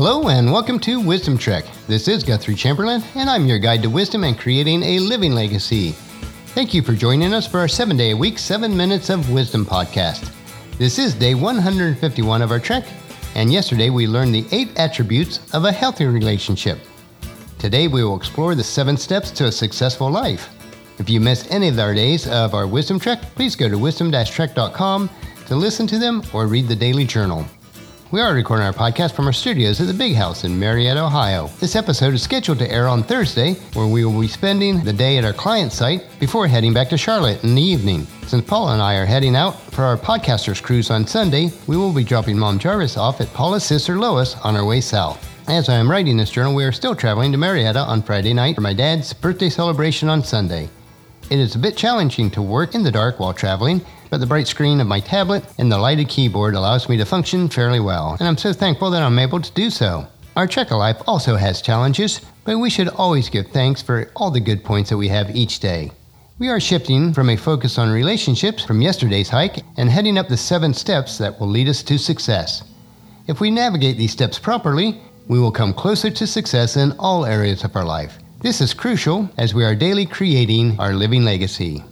Hello and welcome to Wisdom Trek. This is Guthrie Chamberlain and I'm your guide to wisdom and creating a living legacy. Thank you for joining us for our 7-day a week, 7 minutes of wisdom podcast. This is day 151 of our trek, and yesterday we learned the 8 attributes of a healthy relationship. Today we will explore the 7 steps to a successful life. If you missed any of our days of our Wisdom Trek, please go to wisdom-trek.com to listen to them or read the daily journal. We are recording our podcast from our studios at the Big House in Marietta, Ohio. This episode is scheduled to air on Thursday, where we will be spending the day at our client site before heading back to Charlotte in the evening. Since Paula and I are heading out for our podcasters cruise on Sunday, we will be dropping Mom Jarvis off at Paula's sister Lois on our way south. As I am writing this journal, we are still traveling to Marietta on Friday night for my dad's birthday celebration on Sunday. It is a bit challenging to work in the dark while traveling, but the bright screen of my tablet and the lighted keyboard allows me to function fairly well, and I'm so thankful that I'm able to do so. Our trek of life also has challenges, but we should always give thanks for all the good points that we have each day. We are shifting from a focus on relationships from yesterday's hike and heading up the 7 steps that will lead us to success. If we navigate these steps properly, we will come closer to success in all areas of our life. This is crucial as we are daily creating our living legacy.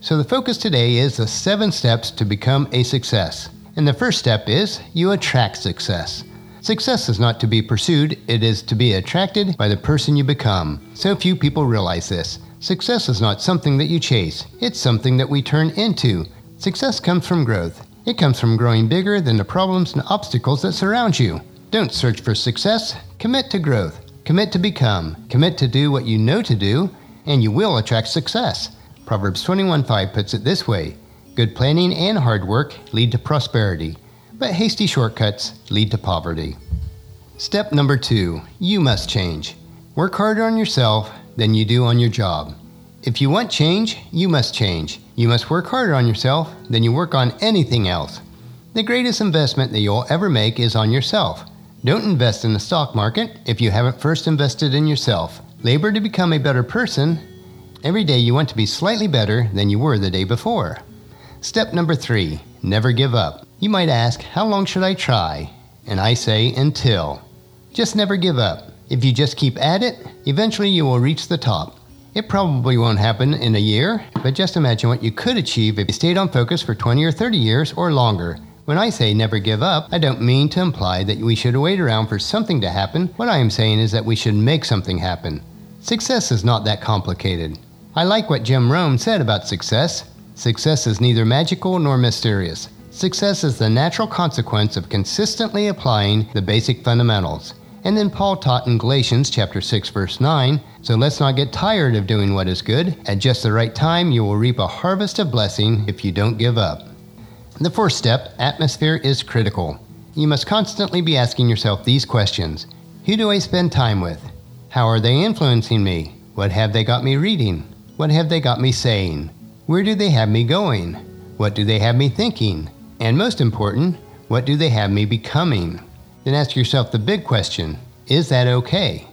So the focus today is the 7 steps to become a success. And the first step is you attract success. Success is not to be pursued, it is to be attracted by the person you become. So few people realize this. Success is not something that you chase, it's something that we turn into. Success comes from growth. It comes from growing bigger than the problems and obstacles that surround you. Don't search for success, commit to growth. Commit to become, commit to do what you know to do, and you will attract success. Proverbs 21:5 puts it this way, good planning and hard work lead to prosperity, but hasty shortcuts lead to poverty. Step number 2, you must change. Work harder on yourself than you do on your job. If you want change, you must change. You must work harder on yourself than you work on anything else. The greatest investment that you'll ever make is on yourself. Don't invest in the stock market if you haven't first invested in yourself. Labor to become a better person. Every day you want to be slightly better than you were the day before. Step number 3, never give up. You might ask, how long should I try? And I say, until. Just never give up. If you just keep at it, eventually you will reach the top. It probably won't happen in a year, but just imagine what you could achieve if you stayed on focus for 20 or 30 years or longer. When I say never give up, I don't mean to imply that we should wait around for something to happen. What I am saying is that we should make something happen. Success is not that complicated. I like what Jim Rohn said about success. Success is neither magical nor mysterious. Success is the natural consequence of consistently applying the basic fundamentals. And then Paul taught in Galatians chapter 6 verse 9, so let's not get tired of doing what is good. At just the right time, you will reap a harvest of blessing if you don't give up. The fourth step, atmosphere is critical. You must constantly be asking yourself these questions. Who do I spend time with? How are they influencing me? What have they got me reading? What have they got me saying? Where do they have me going? What do they have me thinking? And most important, what do they have me becoming? Then ask yourself the big question, is that okay?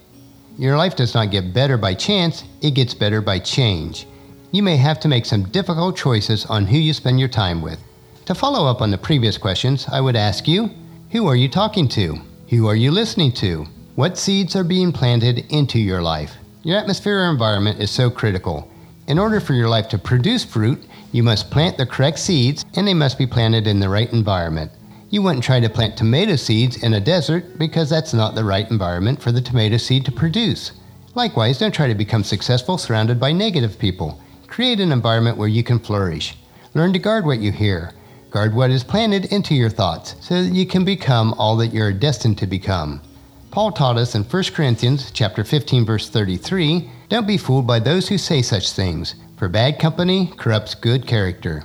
Your life does not get better by chance, it gets better by change. You may have to make some difficult choices on who you spend your time with. To follow up on the previous questions, I would ask you, who are you talking to? Who are you listening to? What seeds are being planted into your life? Your atmosphere or environment is so critical. In order for your life to produce fruit, you must plant the correct seeds and they must be planted in the right environment. You wouldn't try to plant tomato seeds in a desert because that's not the right environment for the tomato seed to produce. Likewise, don't try to become successful surrounded by negative people. Create an environment where you can flourish. Learn to guard what you hear. Guard what is planted into your thoughts so that you can become all that you are destined to become. Paul taught us in 1 Corinthians chapter 15 verse 33, don't be fooled by those who say such things, for bad company corrupts good character.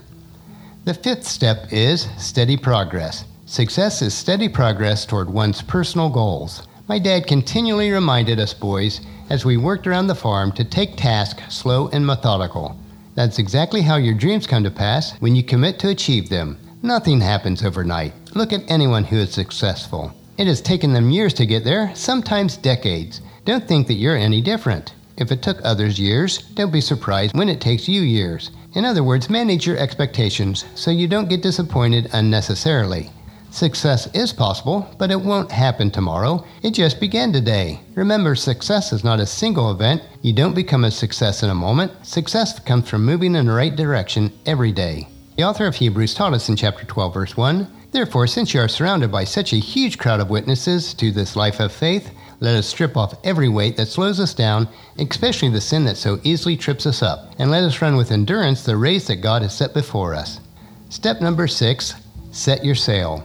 The 5th step is steady progress. Success is steady progress toward one's personal goals. My dad continually reminded us boys as we worked around the farm to take tasks slow and methodical. That's exactly how your dreams come to pass when you commit to achieve them. Nothing happens overnight. Look at anyone who is successful. It has taken them years to get there, sometimes decades. Don't think that you're any different. If it took others years, don't be surprised when it takes you years. In other words, manage your expectations so you don't get disappointed unnecessarily. Success is possible, but it won't happen tomorrow. It just began today. Remember, success is not a single event. You don't become a success in a moment. Success comes from moving in the right direction every day. The author of Hebrews taught us in chapter 12, verse 1, "Therefore, since you are surrounded by such a huge crowd of witnesses to this life of faith, let us strip off every weight that slows us down, especially the sin that so easily trips us up, and let us run with endurance the race that God has set before us." Step number 6, set your sail.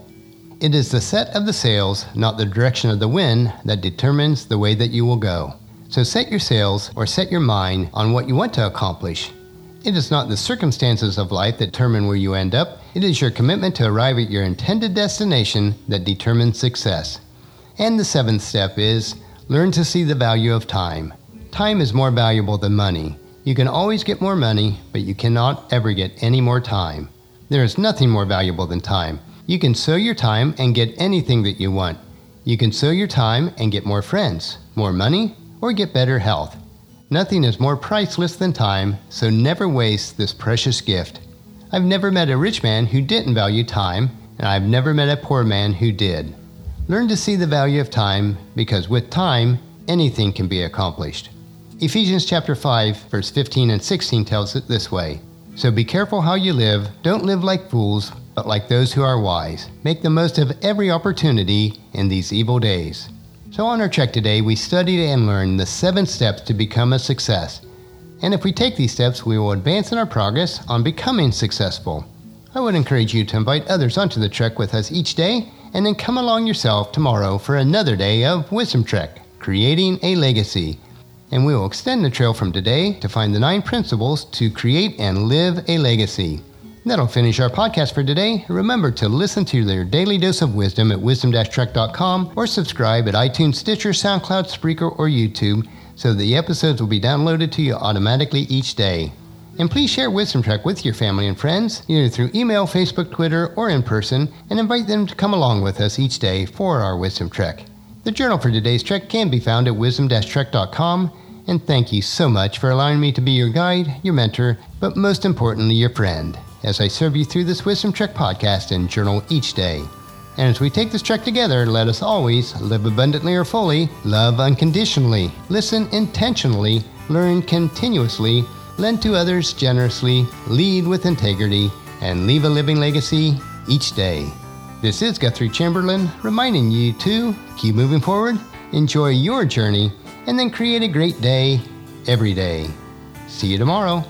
It is the set of the sails, not the direction of the wind, that determines the way that you will go. So set your sails, or set your mind, on what you want to accomplish. It is not the circumstances of life that determine where you end up. It is your commitment to arrive at your intended destination that determines success. And the 7th step is learn to see the value of time. Time is more valuable than money. You can always get more money, but you cannot ever get any more time. There is nothing more valuable than time. You can sow your time and get anything that you want. You can sow your time and get more friends, more money, or get better health. Nothing is more priceless than time, so never waste this precious gift. I've never met a rich man who didn't value time, and I've never met a poor man who did. Learn to see the value of time, because with time, anything can be accomplished. Ephesians chapter 5, verse 15 and 16 tells it this way, "So be careful how you live. Don't live like fools, but like those who are wise. Make the most of every opportunity in these evil days." So on our trek today, we studied and learned the 7 steps to become a success. And if we take these steps, we will advance in our progress on becoming successful. I would encourage you to invite others onto the trek with us each day, and then come along yourself tomorrow for another day of Wisdom Trek, creating a legacy. And we will extend the trail from today to find the 9 principles to create and live a legacy. That'll finish our podcast for today. Remember to listen to their daily dose of wisdom at wisdom-trek.com, or subscribe at iTunes, Stitcher, SoundCloud, Spreaker, or YouTube, so the episodes will be downloaded to you automatically each day. And please share Wisdom Trek with your family and friends, either through email, Facebook, Twitter, or in person, and invite them to come along with us each day for our Wisdom Trek. The journal for today's trek can be found at wisdom-trek.com, and thank you so much for allowing me to be your guide, your mentor, but most importantly, your friend, as I serve you through this Wisdom Trek podcast and journal each day. And as we take this trek together, let us always live abundantly or fully, love unconditionally, listen intentionally, learn continuously, lend to others generously, lead with integrity, and leave a living legacy each day. This is Guthrie Chamberlain reminding you to keep moving forward, enjoy your journey, and then create a great day every day. See you tomorrow.